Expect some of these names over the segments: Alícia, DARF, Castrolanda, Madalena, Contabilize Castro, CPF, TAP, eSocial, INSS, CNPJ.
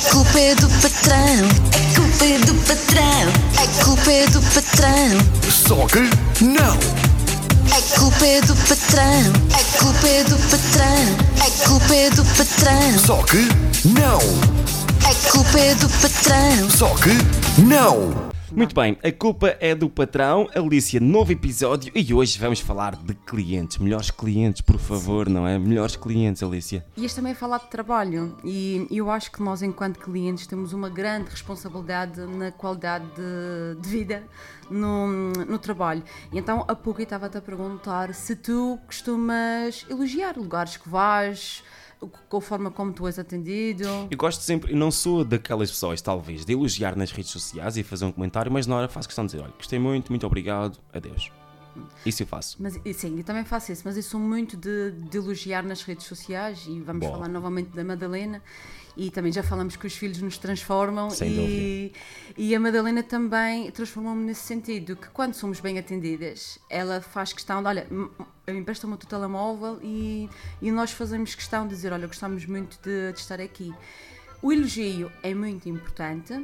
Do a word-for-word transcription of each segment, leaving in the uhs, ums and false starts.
A culpa é do patrão, a culpa é do patrão, a culpa é do patrão. Só que não! A culpa é do patrão, a culpa é do patrão, a culpa é do patrão. Só que não! A culpa é do patrão, só que não! Muito bem, a culpa é do patrão. Alícia, novo episódio e hoje vamos falar de clientes. Melhores clientes, por favor, não é? Melhores clientes, Alícia. E este também é falar de trabalho e eu acho que nós, enquanto clientes, temos uma grande responsabilidade na qualidade de, de vida no, no trabalho. E então, há pouco eu estava-te a perguntar se tu costumas elogiar lugares que vais, com a forma como tu és atendido. Eu gosto sempre, eu não sou daquelas pessoas, talvez, de elogiar nas redes sociais e fazer um comentário, mas na hora faço questão de dizer, olha, gostei muito, muito obrigado, adeus. Isso eu faço. Mas, sim, eu também faço isso, mas eu sou muito de, de elogiar nas redes sociais e vamos Bom. falar novamente da Madalena e também já falamos que os filhos nos transformam. Sem e, e a Madalena também transformou-me nesse sentido, que quando somos bem atendidas, ela faz questão de, olha, empresta-me o teu telemóvel e, e nós fazemos questão de dizer, olha, gostamos muito de, de estar aqui. O elogio é muito importante,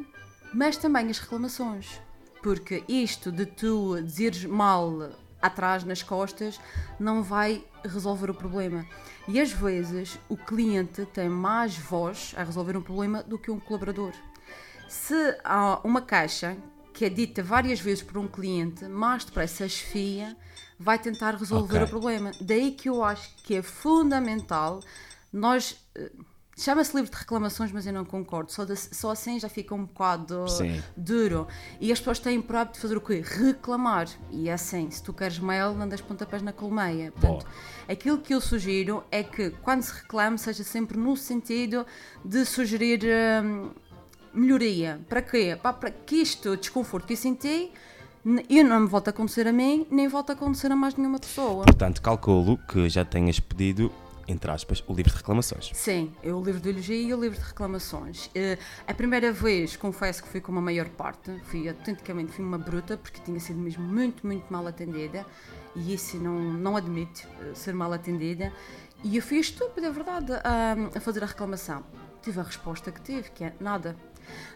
mas também as reclamações. Porque isto de tu dizeres mal atrás nas costas não vai resolver o problema. E às vezes o cliente tem mais voz a resolver um problema do que um colaborador. Se há uma caixa que é dita várias vezes por um cliente, mais depressa a chefia vai tentar resolver okay. o problema. Daí que eu acho que é fundamental nós... Chama-se livro de reclamações, mas eu não concordo. Só, de, só assim já fica um bocado Sim. duro. E as pessoas têm próprio de fazer o quê? Reclamar. E é assim, se tu queres mel, não das pontapés na colmeia. Portanto, oh. aquilo que eu sugiro é que quando se reclame, seja sempre no sentido de sugerir hum, melhoria. Para quê? Para que isto desconforto que eu senti, eu não me volto a acontecer a mim, nem volto a acontecer a mais nenhuma pessoa. Portanto, calculo que já tenhas pedido... entre aspas, o livro de reclamações. Sim, é o livro de elogio e o livro de reclamações. Uh, a primeira vez, confesso que fui com a maior parte, fui autenticamente, fui uma bruta, porque tinha sido mesmo muito, muito mal atendida, e isso não, não admite uh, ser mal atendida, e eu fui estúpida, é verdade, a, a fazer a reclamação. Tive a resposta que tive, que é nada.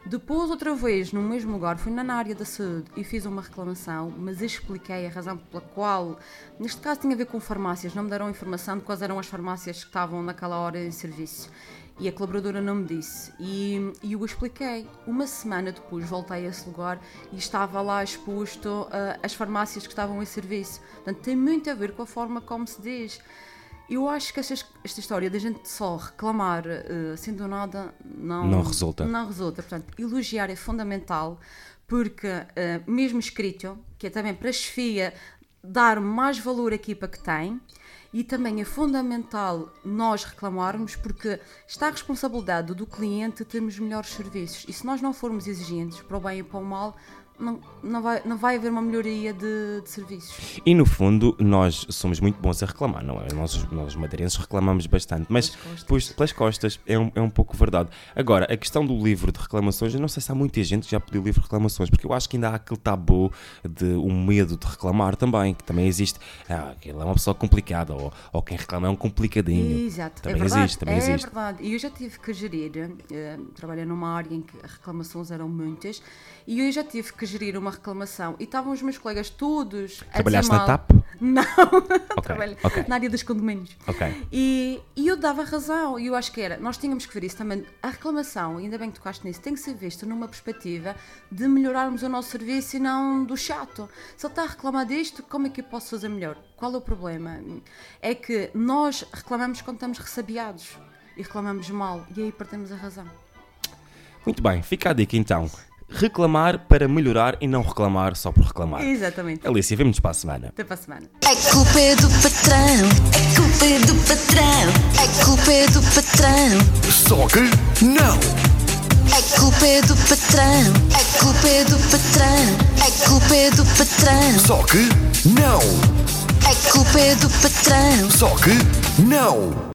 Depois, outra vez, no mesmo lugar, fui na área da saúde e fiz uma reclamação, mas expliquei a razão pela qual, neste caso tinha a ver com farmácias, não me deram informação de quais eram as farmácias que estavam naquela hora em serviço. E a colaboradora não me disse, e, e eu expliquei. Uma semana depois voltei a esse lugar e estava lá exposto às farmácias que estavam em serviço. Portanto, tem muito a ver com a forma como se diz. Eu acho que esta, esta história da gente só reclamar uh, sem do nada não, não, resulta. não resulta. Portanto, elogiar é fundamental porque, uh, mesmo escrito, que é também para a chefia dar mais valor à equipa que tem, e também é fundamental nós reclamarmos porque está a responsabilidade do cliente termos melhores serviços. E se nós não formos exigentes para o bem e para o mal, Não, não, vai, não vai haver uma melhoria de, de serviços. E no fundo, nós somos muito bons a reclamar, não é? Nós, nós madeirenses reclamamos bastante, mas pelas costas, pois, pelas costas é, um, é um pouco verdade. Agora, a questão do livro de reclamações, eu não sei se há muita gente que já pediu livro de reclamações, porque eu acho que ainda há aquele tabu de o medo de reclamar também, que também existe. Ah, aquele é uma pessoa complicada, ou, ou quem reclama é um complicadinho. Exato, também é verdade, existe, também é existe. É verdade, e eu já tive que gerir, uh, trabalhei numa área em que reclamações eram muitas, e eu já tive que gerir uma reclamação e estavam os meus colegas todos a Trabalhaste na TAP? Não, okay, trabalho okay. na área dos condomínios. Okay. E, e eu dava razão, e eu acho que era, nós tínhamos que ver isso também, a reclamação, ainda bem que tocaste nisso, tem que ser vista numa perspectiva de melhorarmos o nosso serviço e não do chato. Se ele está a reclamar disto, como é que eu posso fazer melhor? Qual é o problema? É que nós reclamamos quando estamos ressabiados e reclamamos mal, e aí perdemos a razão. Muito bem, fica a dica então. Reclamar para melhorar e não reclamar só por reclamar. Exatamente. Alícia, vemo-nos para a semana. Até para a semana. A culpa é do patrão, a culpa é do patrão, a culpa é do patrão. Só que não! A culpa é do patrão, a culpa é do patrão, a culpa é do patrão. Só que não! A culpa é do patrão. Só que não!